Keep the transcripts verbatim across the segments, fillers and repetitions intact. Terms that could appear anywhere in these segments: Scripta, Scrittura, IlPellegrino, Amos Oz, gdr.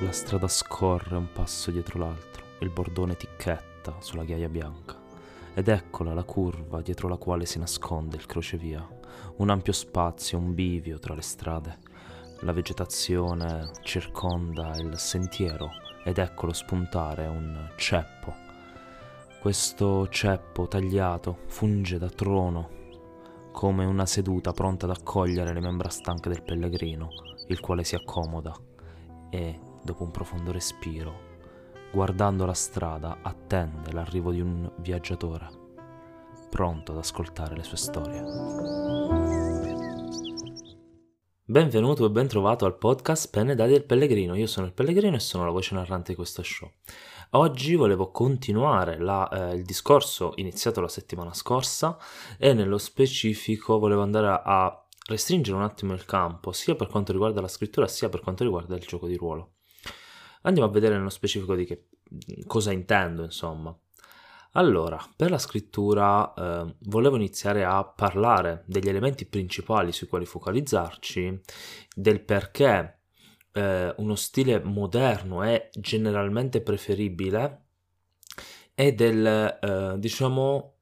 La strada scorre un passo dietro l'altro, il bordone ticchetta sulla ghiaia bianca. Ed eccola la curva dietro la quale si nasconde il crocevia. Un ampio spazio, un bivio tra le strade. La vegetazione circonda il sentiero ed eccolo spuntare un ceppo. Questo ceppo tagliato funge da trono, come una seduta pronta ad accogliere le membra stanche del pellegrino, il quale si accomoda e, dopo un profondo respiro, guardando la strada, attende l'arrivo di un viaggiatore, pronto ad ascoltare le sue storie. Benvenuto e ben trovato al podcast Penne dadi del Pellegrino. Io sono il Pellegrino e sono la voce narrante di questo show. Oggi volevo continuare la, eh, il discorso iniziato la settimana scorsa e nello specifico volevo andare a, a restringere un attimo il campo, sia per quanto riguarda la scrittura sia per quanto riguarda il gioco di ruolo. Andiamo a vedere nello specifico di che cosa intendo, insomma. Allora, per la scrittura eh, volevo iniziare a parlare degli elementi principali sui quali focalizzarci, del perché eh, uno stile moderno è generalmente preferibile e del, eh, diciamo,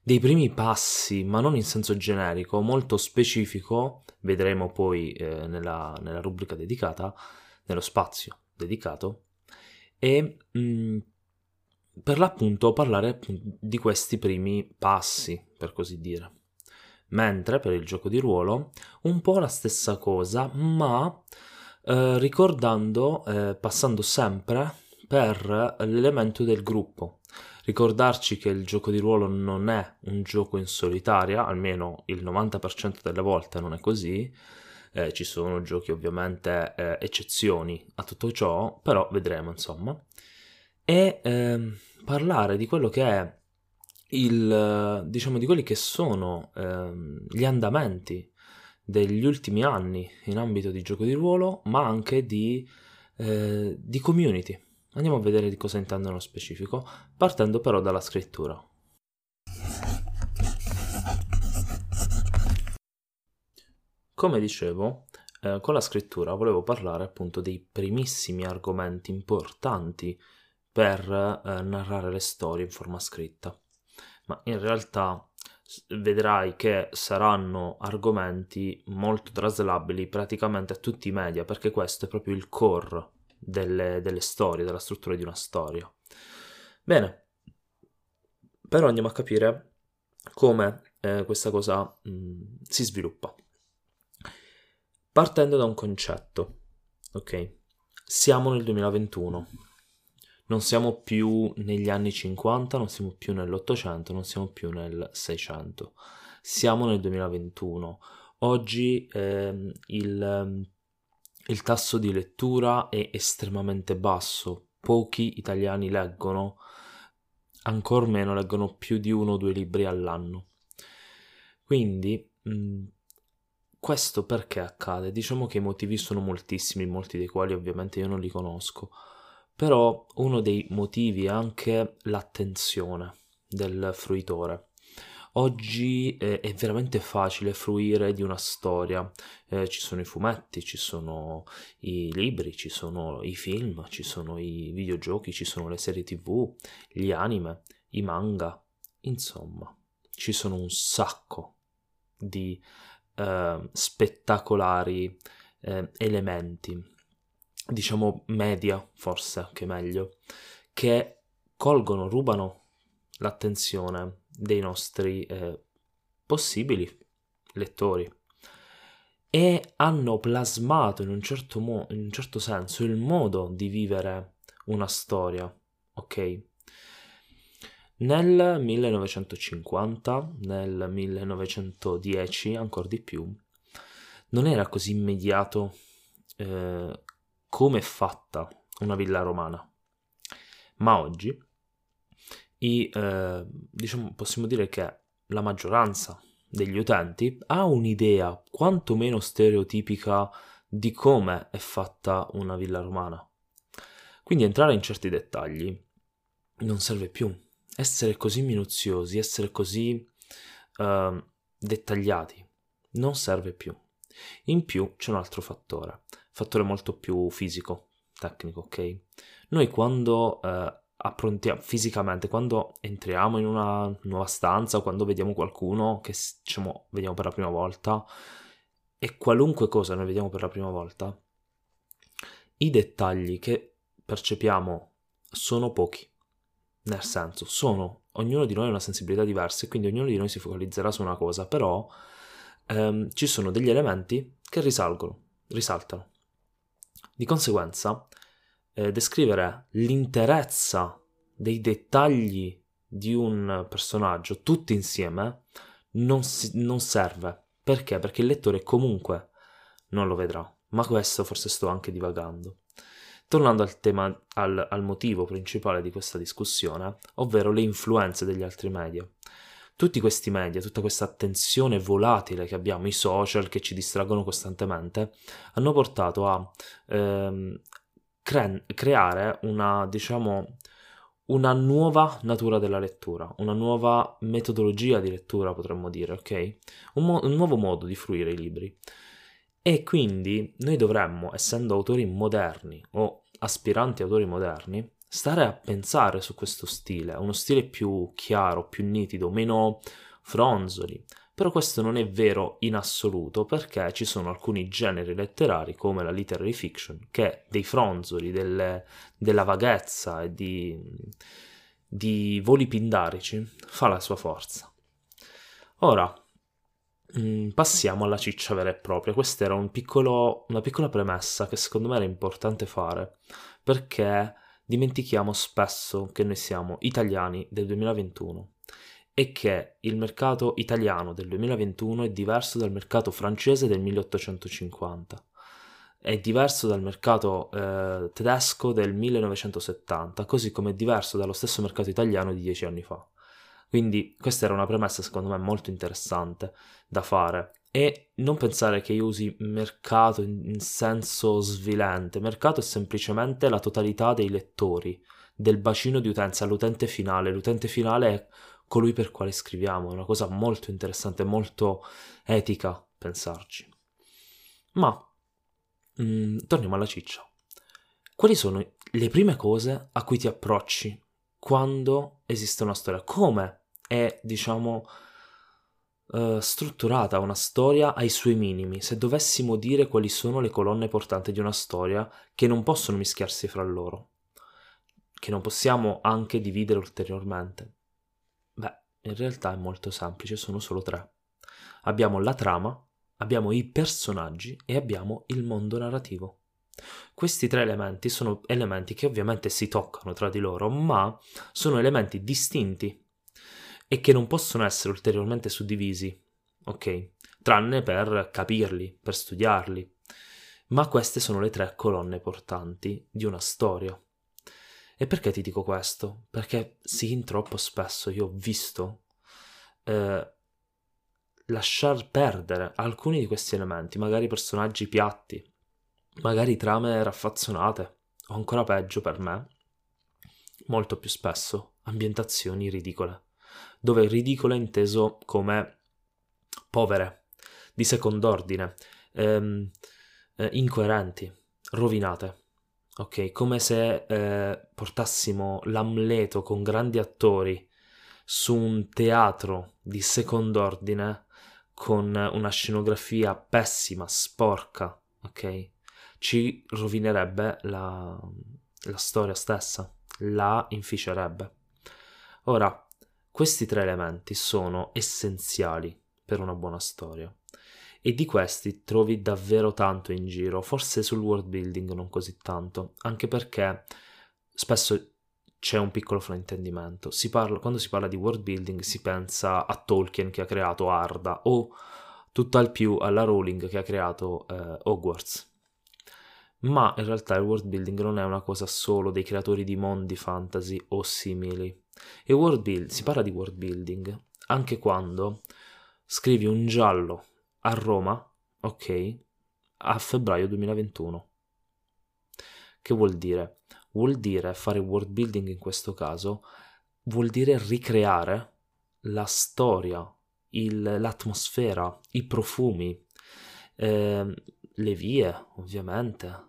dei primi passi, ma non in senso generico, molto specifico, vedremo poi eh, nella, nella rubrica dedicata, nello spazio dedicato, e mh, per l'appunto parlare di questi primi passi, per così dire. Mentre per il gioco di ruolo un po' la stessa cosa, ma eh, ricordando, eh, passando sempre per l'elemento del gruppo. Ricordarci che il gioco di ruolo non è un gioco in solitaria, almeno il novanta per cento delle volte non è così. Eh, ci sono giochi ovviamente eh, eccezioni a tutto ciò, però vedremo insomma, e eh, parlare di quello che è il, diciamo, di quelli che sono eh, gli andamenti degli ultimi anni in ambito di gioco di ruolo, ma anche di, eh, di community. Andiamo a vedere di cosa intendo nello specifico, partendo però dalla scrittura. Come dicevo, eh, con la scrittura volevo parlare appunto dei primissimi argomenti importanti per eh, narrare le storie in forma scritta, ma in realtà vedrai che saranno argomenti molto traslabili praticamente a tutti i media, perché questo è proprio il core delle, delle storie, della struttura di una storia. Bene, però andiamo a capire come eh, questa cosa mh, si sviluppa. Partendo da un concetto, ok? Siamo nel duemilaventuno, non siamo più negli anni cinquanta, non siamo più nell'Ottocento, non siamo più nel Seicento, siamo nel duemilaventuno. Oggi eh, il, il tasso di lettura è estremamente basso, pochi italiani leggono, ancor meno leggono più di uno o due libri all'anno. Quindi... Mh, Questo perché accade? Diciamo che i motivi sono moltissimi, molti dei quali ovviamente io non li conosco, però uno dei motivi è anche l'attenzione del fruitore. Oggi eh, è veramente facile fruire di una storia, eh, ci sono i fumetti, ci sono i libri, ci sono i film, ci sono i videogiochi, ci sono le serie tv, gli anime, i manga, insomma, ci sono un sacco di... Uh, spettacolari uh, elementi, diciamo media forse, che meglio, che colgono, rubano l'attenzione dei nostri uh, possibili lettori e hanno plasmato in un certo mo- in un certo senso il modo di vivere una storia, ok? Nel millenovecentocinquanta, nel millenovecentodieci, ancora di più, non era così immediato eh, come è fatta una villa romana, ma oggi i, eh, diciamo, possiamo dire che la maggioranza degli utenti ha un'idea quantomeno stereotipica di come è fatta una villa romana. Quindi entrare in certi dettagli non serve più. Essere così minuziosi, essere così uh, dettagliati, non serve più. In più c'è un altro fattore, fattore molto più fisico, tecnico, ok? Noi quando eh, approntiamo fisicamente, quando entriamo in una nuova stanza o quando vediamo qualcuno che diciamo vediamo per la prima volta, e qualunque cosa noi vediamo per la prima volta, i dettagli che percepiamo sono pochi, nel senso sono, ognuno di noi ha una sensibilità diversa e quindi ognuno di noi si focalizzerà su una cosa, però ehm, ci sono degli elementi che risalgono, risaltano. Di conseguenza eh, descrivere l'interezza dei dettagli di un personaggio tutti insieme non, si, non serve. Perché? Perché il lettore comunque non lo vedrà, ma questo forse sto anche divagando. Tornando al tema, al, al motivo principale di questa discussione, ovvero le influenze degli altri media. Tutti questi media, tutta questa attenzione volatile che abbiamo, i social che ci distraggono costantemente, hanno portato a ehm, cre- creare una, diciamo, una nuova natura della lettura, una nuova metodologia di lettura, potremmo dire, ok? Un, mo- un nuovo modo di fruire i libri. E quindi noi dovremmo, essendo autori moderni o aspiranti autori moderni, stare a pensare su questo stile, uno stile più chiaro, più nitido, meno fronzoli. Però questo non è vero in assoluto, perché ci sono alcuni generi letterari, come la literary fiction, che dei fronzoli, delle, della vaghezza e di, di voli pindarici fa la sua forza. Ora, passiamo alla ciccia vera e propria. Questa era un piccolo, una piccola premessa che secondo me era importante fare, perché dimentichiamo spesso che noi siamo italiani del duemilaventuno e che il mercato italiano del duemilaventuno è diverso dal mercato francese del milleottocentocinquanta, è diverso dal mercato eh, tedesco del millenovecentosettanta, così come è diverso dallo stesso mercato italiano di dieci anni fa. Quindi questa era una premessa secondo me molto interessante da fare, e non pensare che io usi mercato in senso svilente. Mercato è semplicemente la totalità dei lettori, del bacino di utenza, l'utente finale. L'utente finale è colui per quale scriviamo, è una cosa molto interessante, molto etica pensarci. Ma mh, torniamo alla ciccia. Quali sono le prime cose a cui ti approcci quando esiste una storia? Come è, diciamo, eh, strutturata una storia ai suoi minimi? Se dovessimo dire quali sono le colonne portanti di una storia che non possono mischiarsi fra loro, che non possiamo anche dividere ulteriormente, beh, in realtà è molto semplice, sono solo tre. Abbiamo la trama, abbiamo i personaggi e abbiamo il mondo narrativo. Questi tre elementi sono elementi che ovviamente si toccano tra di loro, ma sono elementi distinti e che non possono essere ulteriormente suddivisi, ok? Tranne per capirli, per studiarli. Ma queste sono le tre colonne portanti di una storia. E perché ti dico questo? Perché sin troppo spesso io ho visto eh, lasciar perdere alcuni di questi elementi, magari personaggi piatti, magari trame raffazzonate, o ancora peggio per me, molto più spesso, ambientazioni ridicole, dove ridicole è inteso come povere, di second'ordine, ehm, eh, incoerenti, rovinate, ok? Come se eh, portassimo l'Amleto con grandi attori su un teatro di second'ordine con una scenografia pessima, sporca, ok? Ci rovinerebbe la, la storia stessa, la inficerebbe. Ora, questi tre elementi sono essenziali per una buona storia, e di questi trovi davvero tanto in giro, forse sul world building non così tanto, anche perché spesso c'è un piccolo fraintendimento. Si parla, quando si parla di world building si pensa a Tolkien che ha creato Arda, o tutt'al più alla Rowling che ha creato eh, Hogwarts. Ma in realtà il world building non è una cosa solo dei creatori di mondi fantasy o simili. E world build, si parla di world building anche quando scrivi un giallo a Roma, ok, a febbraio duemilaventuno. Che vuol dire? Vuol dire fare world building in questo caso, vuol dire ricreare la storia, il, l'atmosfera, i profumi, eh, le vie, ovviamente.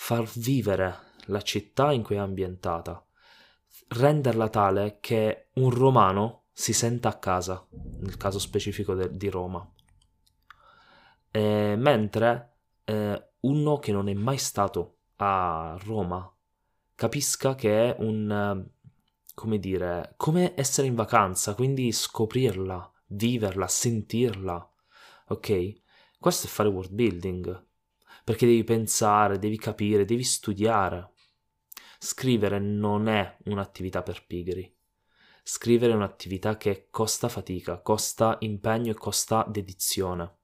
far vivere la città in cui è ambientata, renderla tale che un romano si senta a casa, nel caso specifico de- di Roma, e, mentre eh, uno che non è mai stato a Roma capisca che è un, come dire, come essere in vacanza, quindi scoprirla, viverla, sentirla, ok? Questo è fare world building, perché devi pensare, devi capire, devi studiare. Scrivere non è un'attività per pigri. Scrivere è un'attività che costa fatica, costa impegno e costa dedizione.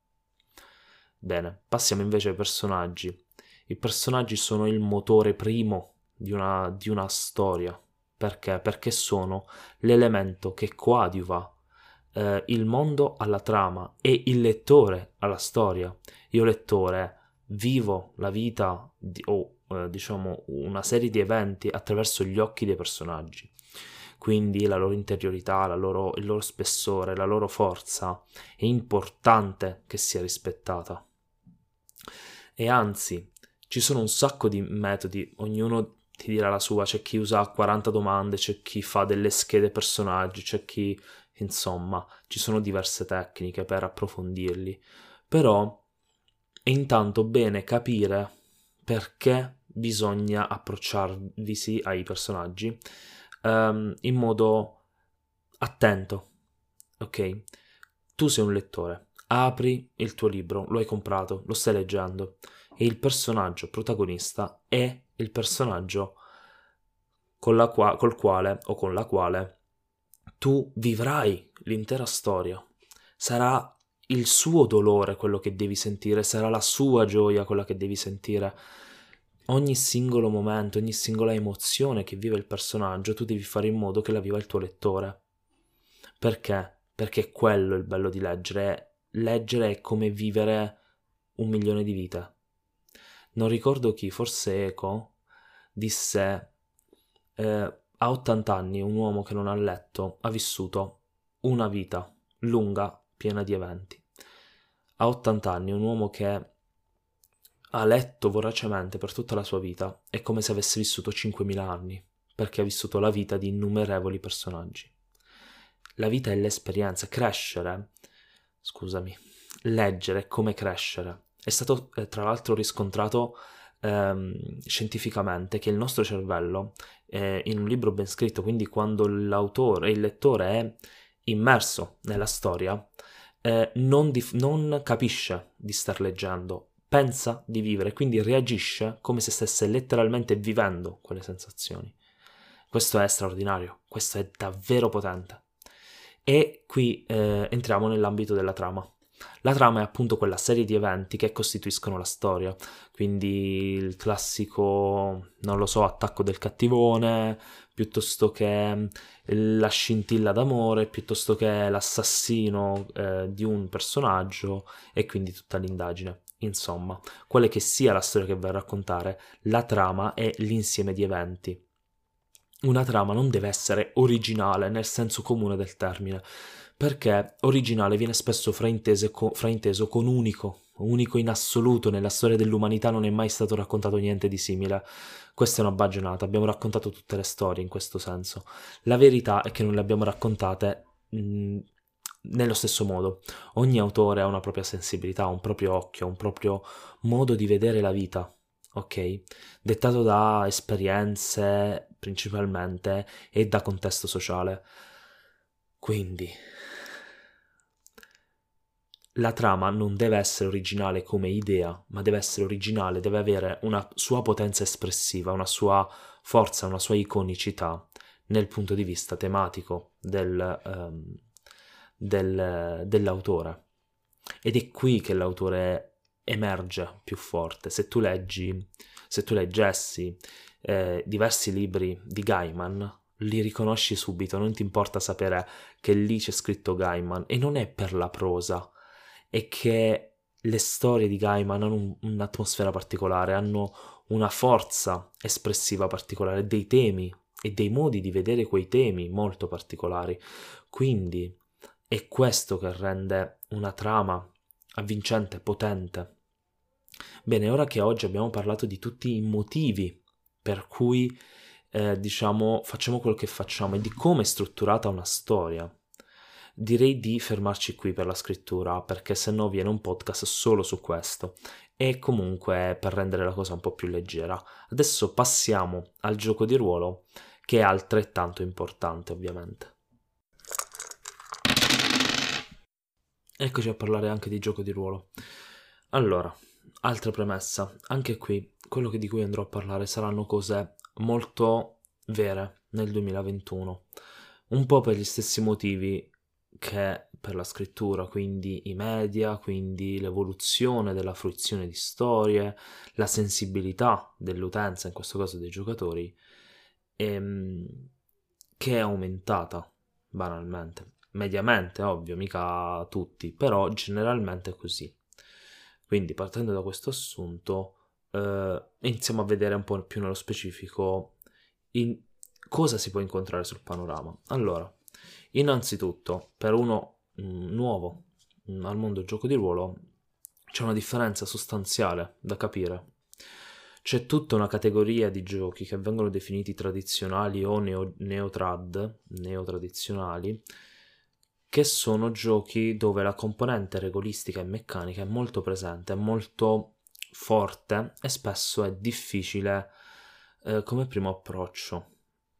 Bene, passiamo invece ai personaggi. I personaggi sono il motore primo di una, di una storia. Perché? Perché sono l'elemento che coadiuva eh, il mondo alla trama e il lettore alla storia. Io lettore vivo la vita di, o eh, diciamo una serie di eventi attraverso gli occhi dei personaggi, quindi la loro interiorità, la loro, il loro spessore, la loro forza è importante che sia rispettata. E anzi, ci sono un sacco di metodi, ognuno ti dirà la sua, c'è chi usa quaranta domande, c'è chi fa delle schede personaggi, c'è chi, insomma, ci sono diverse tecniche per approfondirli, però è intanto bene capire perché bisogna approcciarvisi ai personaggi um, in modo attento, ok? Tu sei un lettore, apri il tuo libro, lo hai comprato, lo stai leggendo e il personaggio protagonista è il personaggio con la qua- col quale o con la quale tu vivrai l'intera storia. Sarà il suo dolore quello che devi sentire, sarà la sua gioia quella che devi sentire. Ogni singolo momento, ogni singola emozione che vive il personaggio, tu devi fare in modo che la viva il tuo lettore. Perché? Perché quello è il bello di leggere. Leggere è come vivere un milione di vite. Non ricordo chi, forse Eco, disse eh, a ottanta anni un uomo che non ha letto ha vissuto una vita lunga, piena di eventi. A ottanta anni un uomo che ha letto voracemente per tutta la sua vita è come se avesse vissuto cinquemila anni, perché ha vissuto la vita di innumerevoli personaggi. La vita è l'esperienza, crescere, scusami, leggere è come crescere. È stato eh, tra l'altro riscontrato ehm, scientificamente che il nostro cervello, eh, in un libro ben scritto, quindi quando l'autore, il lettore è immerso nella storia, eh, non, dif- non capisce di star leggendo, pensa di vivere, quindi reagisce come se stesse letteralmente vivendo quelle sensazioni. Questo è straordinario, questo è davvero potente. E qui eh, entriamo nell'ambito della trama. La trama è appunto quella serie di eventi che costituiscono la storia, quindi il classico, non lo so, attacco del cattivone, piuttosto che la scintilla d'amore, piuttosto che l'assassino eh, di un personaggio e quindi tutta l'indagine. Insomma, quale che sia la storia che vai a raccontare, la trama è l'insieme di eventi. Una trama non deve essere originale nel senso comune del termine, perché originale viene spesso fraintese co- frainteso con unico, unico in assoluto. Nella storia dell'umanità non è mai stato raccontato niente di simile. Questa è una bagionata, abbiamo raccontato tutte le storie in questo senso. La verità è che non le abbiamo raccontate mh, nello stesso modo. Ogni autore ha una propria sensibilità, un proprio occhio, un proprio modo di vedere la vita, ok? Dettato da esperienze principalmente e da contesto sociale. Quindi la trama non deve essere originale come idea, ma deve essere originale, deve avere una sua potenza espressiva, una sua forza, una sua iconicità nel punto di vista tematico del, um, del, dell'autore. Ed è qui che l'autore emerge più forte. Se tu leggi, se tu leggessi eh, diversi libri di Gaiman, li riconosci subito, non ti importa sapere che lì c'è scritto Gaiman, e non è per la prosa, è che le storie di Gaiman hanno un, un'atmosfera particolare, hanno una forza espressiva particolare, dei temi e dei modi di vedere quei temi molto particolari. Quindi è questo che rende una trama avvincente, potente. Bene, ora che oggi abbiamo parlato di tutti i motivi per cui eh, diciamo facciamo quello che facciamo e di come è strutturata una storia, direi di fermarci qui per la scrittura, perché se no viene un podcast solo su questo, e comunque per rendere la cosa un po' più leggera. Adesso passiamo al gioco di ruolo, che è altrettanto importante ovviamente. Eccoci a parlare anche di gioco di ruolo. Allora, altra premessa, anche qui quello che di cui andrò a parlare saranno cose molto vere nel duemilaventuno, un po' per gli stessi motivi che per la scrittura, quindi i media, quindi l'evoluzione della fruizione di storie, la sensibilità dell'utenza, in questo caso dei giocatori, ehm, che è aumentata banalmente, mediamente ovvio, mica tutti, però generalmente è così. Quindi partendo da questo assunto eh, iniziamo a vedere un po' più nello specifico in cosa si può incontrare sul panorama. Allora, innanzitutto, per uno mh, nuovo mh, al mondo gioco di ruolo c'è una differenza sostanziale da capire. C'è tutta una categoria di giochi che vengono definiti tradizionali o neo, neotrad, neotradizionali, che sono giochi dove la componente regolistica e meccanica è molto presente, è molto forte e spesso è difficile eh, come primo approccio,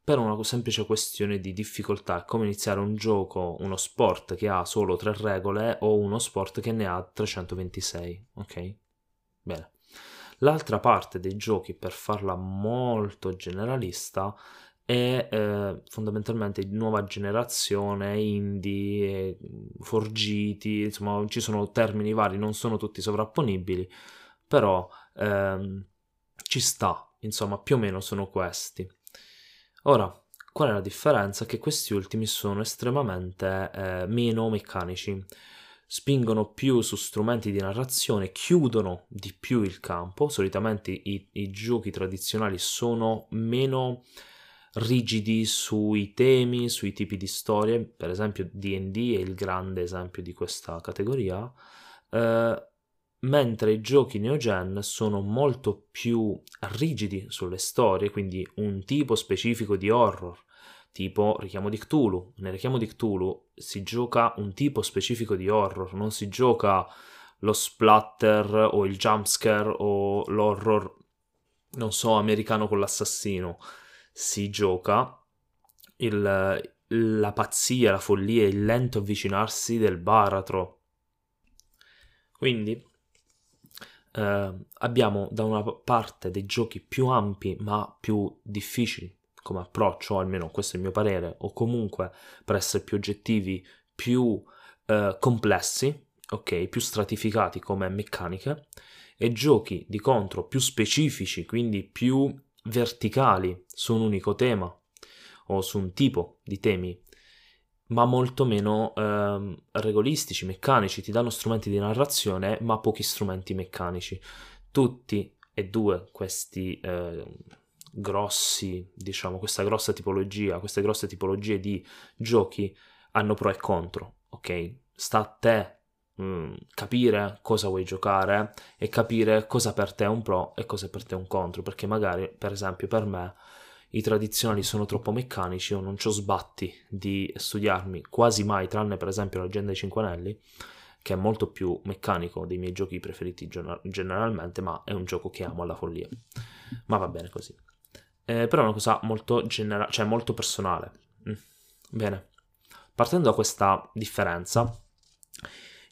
per una semplice questione di difficoltà. È come iniziare un gioco, uno sport che ha solo tre regole o uno sport che ne ha trecentoventisei, ok? Bene. L'altra parte dei giochi, per farla molto generalista, è eh, fondamentalmente nuova generazione, indie, forgiti, insomma ci sono termini vari, non sono tutti sovrapponibili, però ehm, ci sta, insomma più o meno sono questi. Ora, qual è la differenza? Che questi ultimi sono estremamente eh, meno meccanici, spingono più su strumenti di narrazione, chiudono di più il campo. Solitamente i, i giochi tradizionali sono meno rigidi sui temi, sui tipi di storie, per esempio D and D è il grande esempio di questa categoria, eh, mentre i giochi neogen sono molto più rigidi sulle storie, quindi un tipo specifico di horror, tipo Richiamo di Cthulhu. Nel Richiamo di Cthulhu si gioca un tipo specifico di horror, non si gioca lo splatter o il jumpscare o l'horror, non so, americano con l'assassino. Si gioca il, la pazzia, la follia, il lento avvicinarsi del baratro. Quindi Uh, abbiamo da una parte dei giochi più ampi ma più difficili come approccio, o almeno questo è il mio parere, o comunque per essere più oggettivi più uh, complessi, ok, più stratificati come meccaniche, e giochi di contro più specifici, quindi più verticali su un unico tema o su un tipo di temi, ma molto meno ehm, regolistici, meccanici. Ti danno strumenti di narrazione ma pochi strumenti meccanici. Tutti e due questi eh, grossi, diciamo, questa grossa tipologia, queste grosse tipologie di giochi hanno pro e contro, ok? Sta a te mh, capire cosa vuoi giocare e capire cosa per te è un pro e cosa per te è un contro, perché magari, per esempio, per me i tradizionali sono troppo meccanici, io non c'ho sbatti di studiarmi quasi mai, tranne per esempio la Leggenda dei Cinque Anelli, che è molto più meccanico dei miei giochi preferiti generalmente, ma è un gioco che amo alla follia. Ma va bene così. Eh, però è una cosa molto generale, cioè molto personale. Mm. Bene, partendo da questa differenza,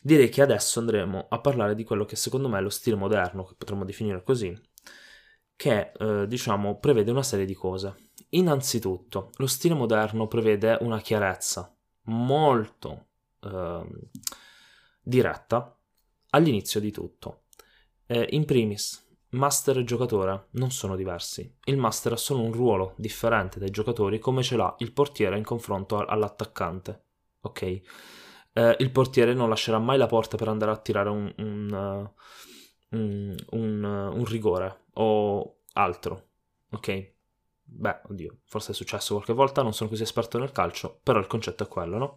direi che adesso andremo a parlare di quello che secondo me è lo stile moderno, che potremmo definire così, che eh, diciamo prevede una serie di cose. Innanzitutto, lo stile moderno prevede una chiarezza molto eh, diretta all'inizio di tutto. Eh, in primis, master e giocatore non sono diversi. Il master ha solo un ruolo differente dai giocatori, come ce l'ha il portiere in confronto all'attaccante, ok? Eh, il portiere non lascerà mai la porta per andare a tirare un... un uh, Un, un, un rigore o altro, ok? Beh, oddio, forse è successo qualche volta, non sono così esperto nel calcio, però il concetto è quello, no?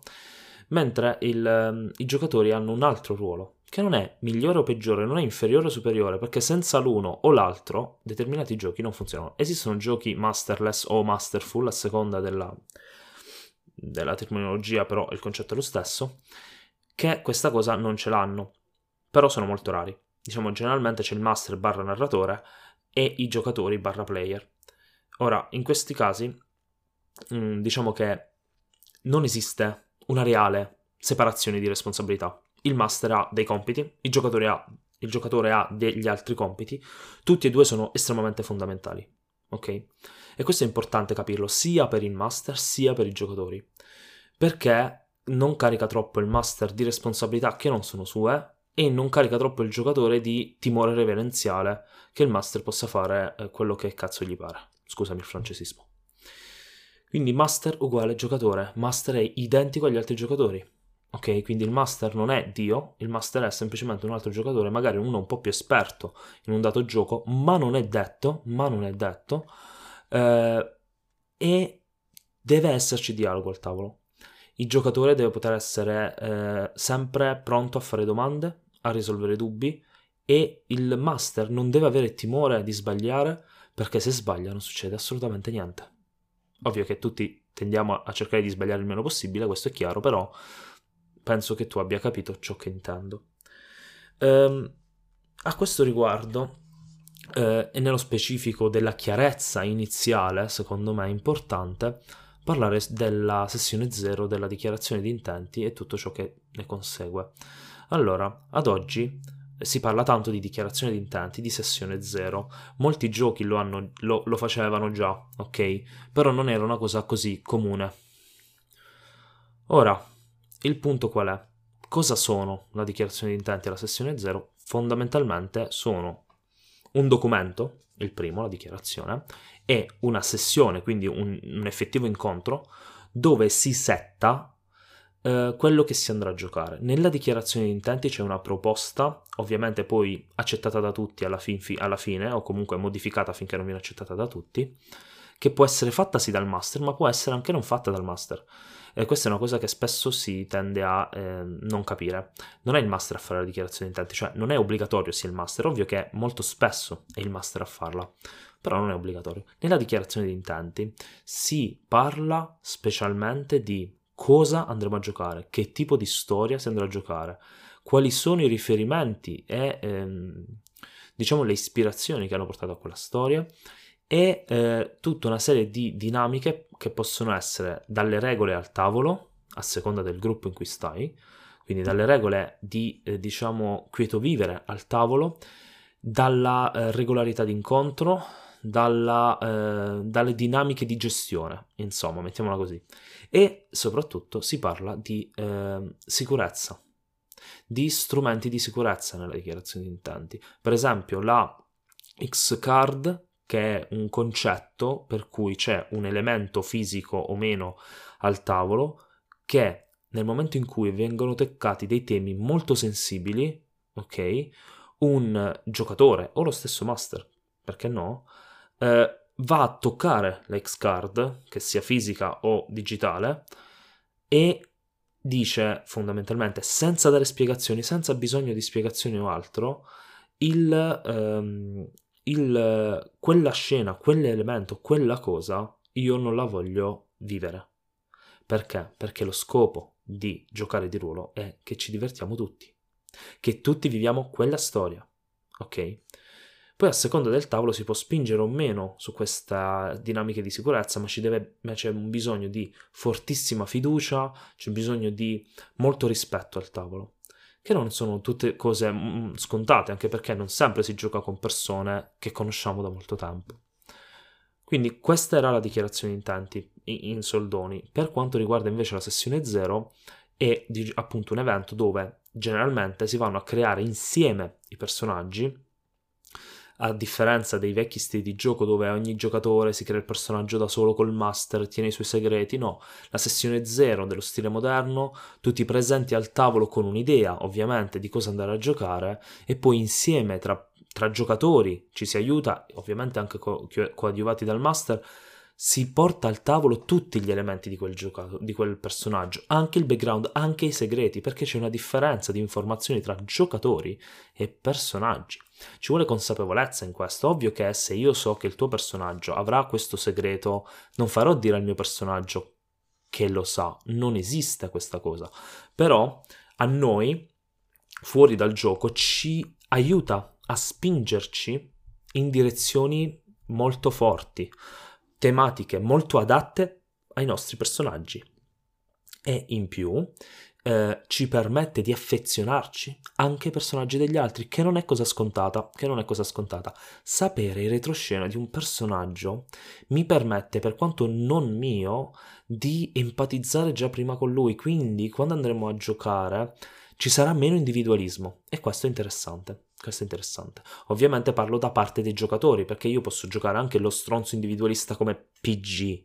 Mentre il, i giocatori hanno un altro ruolo, che non è migliore o peggiore, non è inferiore o superiore, perché senza l'uno o l'altro determinati giochi non funzionano. Esistono giochi masterless o masterful a seconda della, della terminologia, però il concetto è lo stesso, che questa cosa non ce l'hanno, però sono molto rari. Diciamo, generalmente c'è il master barra narratore e i giocatori barra player. Ora, in questi casi, mh, diciamo che non esiste una reale separazione di responsabilità. Il master ha dei compiti, il giocatore ha, il giocatore ha degli altri compiti, tutti e due sono estremamente fondamentali, ok? E questo è importante capirlo sia per il master sia per i giocatori, perché non carica troppo il master di responsabilità che non sono sue e non carica troppo il giocatore di timore reverenziale che il master possa fare quello che cazzo gli pare. Scusami il francesismo. Quindi master uguale giocatore, master è identico agli altri giocatori. Ok, quindi il master non è Dio, il master è semplicemente un altro giocatore, magari uno un po' più esperto in un dato gioco, ma non è detto, ma non è detto, eh, e deve esserci dialogo al tavolo. Il giocatore deve poter essere eh, sempre pronto a fare domande, a risolvere dubbi, e il master non deve avere timore di sbagliare, perché se sbaglia non succede assolutamente niente. Ovvio che tutti tendiamo a cercare di sbagliare il meno possibile, questo è chiaro, però penso che tu abbia capito ciò che intendo. Ehm, a questo riguardo, eh, e nello specifico della chiarezza iniziale, secondo me è importante parlare della sessione zero, della dichiarazione di intenti e tutto ciò che ne consegue. Allora, ad oggi si parla tanto di dichiarazione di intenti, di sessione zero. Molti giochi lo, hanno, lo, lo facevano già, ok? Però non era una cosa così comune. Ora, il punto qual è? Cosa sono la dichiarazione di intenti e la sessione zero? Fondamentalmente sono un documento, il primo, la dichiarazione, e una sessione, quindi un, un effettivo incontro, dove si setta eh, quello che si andrà a giocare. Nella dichiarazione di intenti c'è una proposta, ovviamente poi accettata da tutti alla, fin, fi, alla fine, o comunque modificata finché non viene accettata da tutti, che può essere fatta sì dal master, ma può essere anche non fatta dal master. E questa è una cosa che spesso si tende a eh, non capire. Non è il master a fare la dichiarazione di intenti, cioè non è obbligatorio sia il master, ovvio che molto spesso è il master a farla, però non è obbligatorio. Nella dichiarazione di intenti si parla specialmente di cosa andremo a giocare, che tipo di storia si andrà a giocare, quali sono i riferimenti e ehm, diciamo le ispirazioni che hanno portato a quella storia, e eh, tutta una serie di dinamiche che possono essere dalle regole al tavolo, a seconda del gruppo in cui stai, quindi dalle regole di, eh, diciamo, quieto vivere al tavolo, dalla eh, regolarità d'incontro, dalla, eh, dalle dinamiche di gestione, insomma, mettiamola così. E soprattutto si parla di eh, sicurezza, di strumenti di sicurezza nella dichiarazione di intenti. Per esempio la X-Card, che è un concetto per cui c'è un elemento fisico o meno al tavolo che nel momento in cui vengono toccati dei temi molto sensibili, ok, un giocatore o lo stesso master, perché no, eh, va a toccare la X-Card, che sia fisica o digitale, e dice fondamentalmente, senza dare spiegazioni, senza bisogno di spiegazioni o altro, il... Ehm, Il, quella scena, quell'elemento, quella cosa io non la voglio vivere. Perché? Perché lo scopo di giocare di ruolo è che ci divertiamo tutti, che tutti viviamo quella storia, ok? Poi a seconda del tavolo si può spingere o meno su questa dinamica di sicurezza, ma, ci deve, ma c'è un bisogno di fortissima fiducia, c'è bisogno di molto rispetto al tavolo, che non sono tutte cose scontate, anche perché non sempre si gioca con persone che conosciamo da molto tempo. Quindi questa era la dichiarazione di intenti in soldoni. Per quanto riguarda invece la sessione zero, è appunto un evento dove generalmente si vanno a creare insieme i personaggi, a differenza dei vecchi stili di gioco dove ogni giocatore si crea il personaggio da solo col master, tiene i suoi segreti. No, la sessione zero dello stile moderno, tutti presenti al tavolo con un'idea ovviamente di cosa andare a giocare, e poi insieme tra, tra giocatori ci si aiuta, ovviamente anche co- coadiuvati dal master, si porta al tavolo tutti gli elementi di quel giocato, di quel personaggio, anche il background, anche i segreti, perché c'è una differenza di informazioni tra giocatori e personaggi. Ci vuole consapevolezza in questo. Ovvio che se io so che il tuo personaggio avrà questo segreto, non farò dire al mio personaggio che lo sa, non esiste questa cosa. Però a noi, fuori dal gioco, ci aiuta a spingerci in direzioni molto forti, tematiche molto adatte ai nostri personaggi, e in più eh, ci permette di affezionarci anche ai personaggi degli altri, che non è cosa scontata, che non è cosa scontata. Sapere il retroscena di un personaggio mi permette, per quanto non mio, di empatizzare già prima con lui, quindi quando andremo a giocare ci sarà meno individualismo, e questo è interessante. Questo è interessante. Ovviamente parlo da parte dei giocatori, perché io posso giocare anche lo stronzo individualista come P G,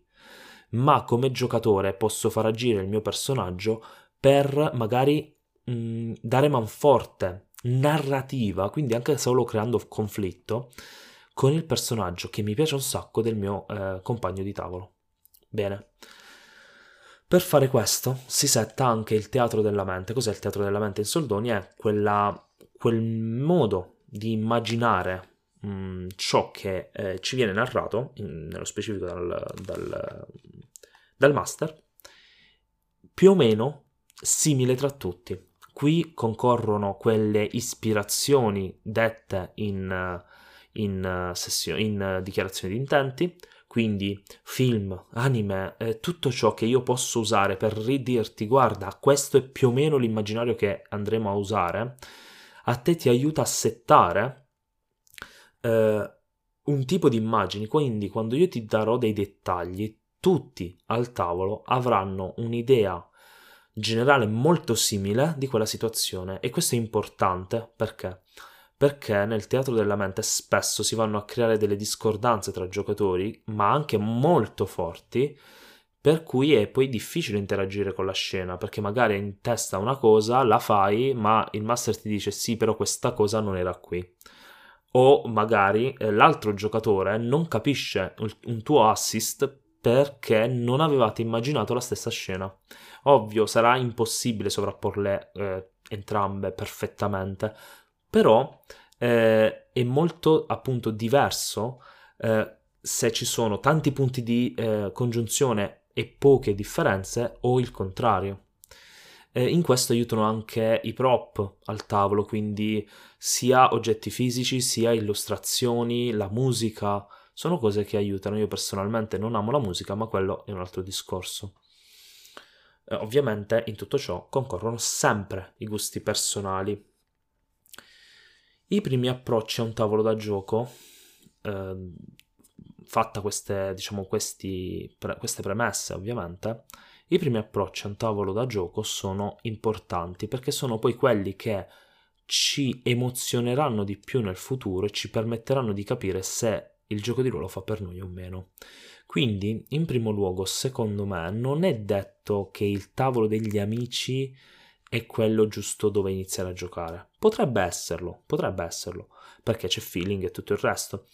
ma come giocatore posso far agire il mio personaggio per magari mh, dare manforte narrativa, quindi anche solo creando conflitto con il personaggio che mi piace un sacco del mio eh, compagno di tavolo. Bene. Per fare questo si setta anche il teatro della mente. Cos'è il teatro della mente in soldoni? È quella... quel modo di immaginare mh, ciò che eh, ci viene narrato, in, nello specifico dal, dal, dal master, più o meno simile tra tutti. Qui concorrono quelle ispirazioni dette in, in, sessio- in dichiarazione di intenti, quindi film, anime, eh, tutto ciò che io posso usare per ridirti guarda, questo è più o meno l'immaginario che andremo a usare. A te ti aiuta a settare eh, un tipo di immagini, quindi quando io ti darò dei dettagli, tutti al tavolo avranno un'idea generale molto simile di quella situazione, e questo è importante perché? Perché nel teatro della mente spesso si vanno a creare delle discordanze tra giocatori, ma anche molto forti, per cui è poi difficile interagire con la scena, perché magari in testa una cosa la fai, ma il master ti dice sì, però questa cosa non era qui. O magari eh, l'altro giocatore non capisce un tuo assist perché non avevate immaginato la stessa scena. Ovvio, sarà impossibile sovrapporle eh, entrambe perfettamente, però eh, è molto appunto diverso eh, se ci sono tanti punti di eh, congiunzione e poche differenze, o il contrario. Eh, in questo aiutano anche i prop al tavolo, quindi sia oggetti fisici, sia illustrazioni, la musica, sono cose che aiutano. Io personalmente non amo la musica, ma quello è un altro discorso. Eh, ovviamente in tutto ciò concorrono sempre i gusti personali. I primi approcci a un tavolo da gioco, eh, fatta queste, diciamo, questi, pre, queste premesse, ovviamente, i primi approcci a un tavolo da gioco sono importanti, perché sono poi quelli che ci emozioneranno di più nel futuro e ci permetteranno di capire se il gioco di ruolo fa per noi o meno. Quindi, in primo luogo, secondo me, non è detto che il tavolo degli amici è quello giusto dove iniziare a giocare. Potrebbe esserlo, potrebbe esserlo, perché c'è feeling e tutto il resto.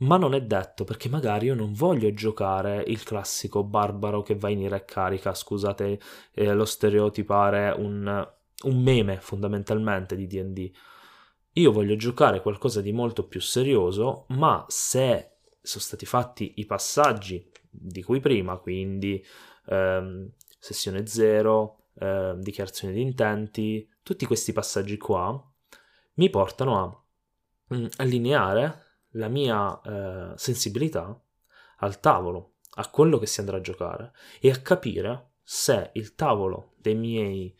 Ma non è detto, perché magari io non voglio giocare il classico barbaro che va in ira e carica, scusate eh, lo stereotipare, un, un meme fondamentalmente di D and D. Io voglio giocare qualcosa di molto più serioso, ma se sono stati fatti i passaggi di cui prima, quindi ehm, sessione zero, ehm, dichiarazione di intenti, tutti questi passaggi qua mi portano a mh, allineare la mia eh, sensibilità al tavolo, a quello che si andrà a giocare, e a capire se il tavolo dei miei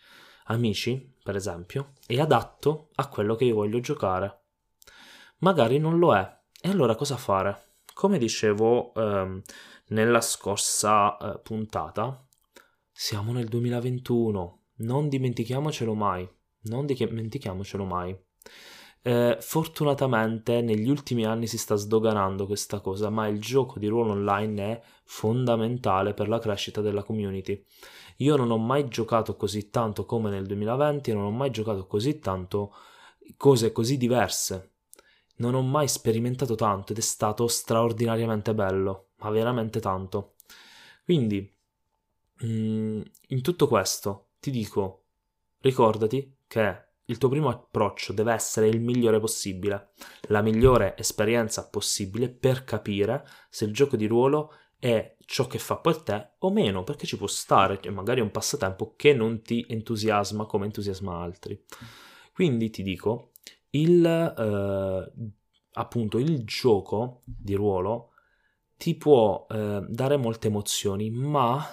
amici, per esempio, è adatto a quello che io voglio giocare. Magari non lo è, e allora cosa fare? Come dicevo ehm, nella scorsa eh, puntata, siamo nel duemilaventuno, non dimentichiamocelo mai, non dimentichiamocelo mai. Eh, fortunatamente negli ultimi anni si sta sdoganando questa cosa, ma il gioco di ruolo online è fondamentale per la crescita della community. Io non ho mai giocato così tanto come nel duemilaventi, non ho mai giocato così tanto cose così diverse, non ho mai sperimentato tanto, ed è stato straordinariamente bello. ma veramente tanto. Quindi, in tutto questo, ti dico, ricordati che il tuo primo approccio deve essere il migliore possibile, la migliore esperienza possibile per capire se il gioco di ruolo è ciò che fa per te o meno, perché ci può stare, che magari è un passatempo che non ti entusiasma come entusiasma altri. Quindi ti dico, il, eh, appunto, il gioco di ruolo ti può eh, dare molte emozioni, ma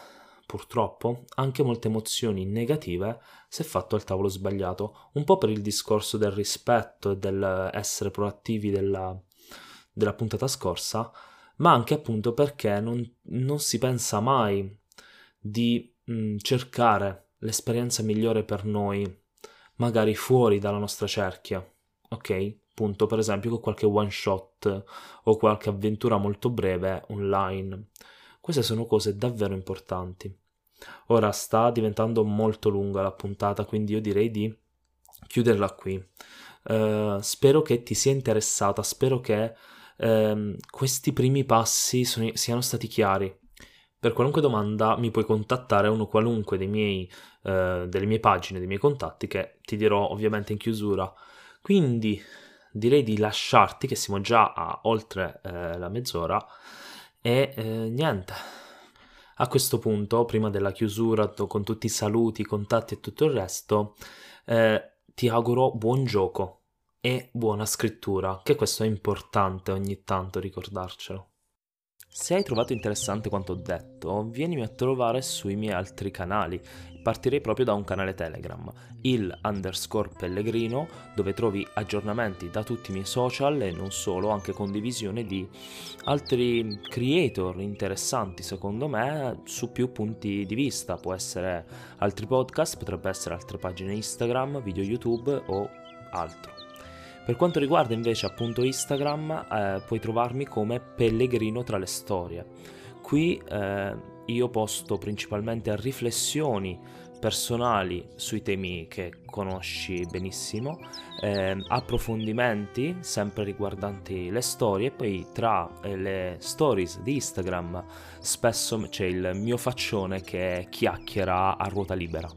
purtroppo anche molte emozioni negative se fatto al tavolo sbagliato, un po' per il discorso del rispetto e dell'essere proattivi della, della puntata scorsa, ma anche appunto perché non, non si pensa mai di mh, cercare l'esperienza migliore per noi, magari fuori dalla nostra cerchia, ok? Punto, per esempio con qualche one shot o qualche avventura molto breve online. Queste sono cose davvero importanti. Ora sta diventando molto lunga la puntata, quindi io direi di chiuderla qui. Uh, spero che ti sia interessata, spero che uh, questi primi passi sono, siano stati chiari. Per qualunque domanda mi puoi contattare a uno qualunque dei miei, uh, delle mie pagine, dei miei contatti, che ti dirò ovviamente in chiusura. Quindi direi di lasciarti, che siamo già a oltre eh, la mezz'ora, e eh, niente, a questo punto, prima della chiusura, con tutti i saluti, i contatti e tutto il resto, eh, ti auguro buon gioco e buona scrittura, che questo è importante ogni tanto ricordarcelo. Se hai trovato interessante quanto ho detto, vienimi a trovare sui miei altri canali. Partirei proprio da un canale Telegram, il underscore pellegrino, dove trovi aggiornamenti da tutti i miei social e non solo, anche condivisione di altri creator interessanti secondo me su più punti di vista. Può essere altri podcast, potrebbe essere altre pagine Instagram, video YouTube o altro. Per quanto riguarda invece appunto Instagram, eh, puoi trovarmi come Pellegrino tra le storie. Qui eh, io posto principalmente riflessioni personali sui temi che conosci benissimo, eh, approfondimenti sempre riguardanti le storie, e poi tra le stories di Instagram spesso c'è il mio faccione che chiacchiera a ruota libera.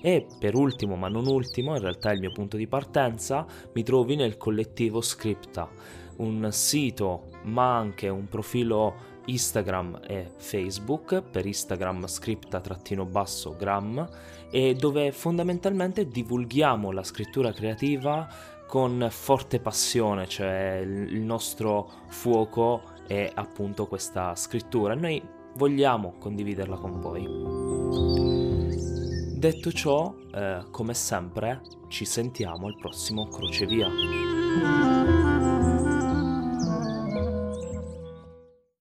E per ultimo, ma non ultimo, in realtà è il mio punto di partenza, mi trovi nel collettivo Scripta, un sito ma anche un profilo Instagram e Facebook, per Instagram scripta-gram, e dove fondamentalmente divulghiamo la scrittura creativa con forte passione, cioè il nostro fuoco è appunto questa scrittura e noi vogliamo condividerla con voi. Detto ciò, eh, come sempre, ci sentiamo al prossimo Crocevia.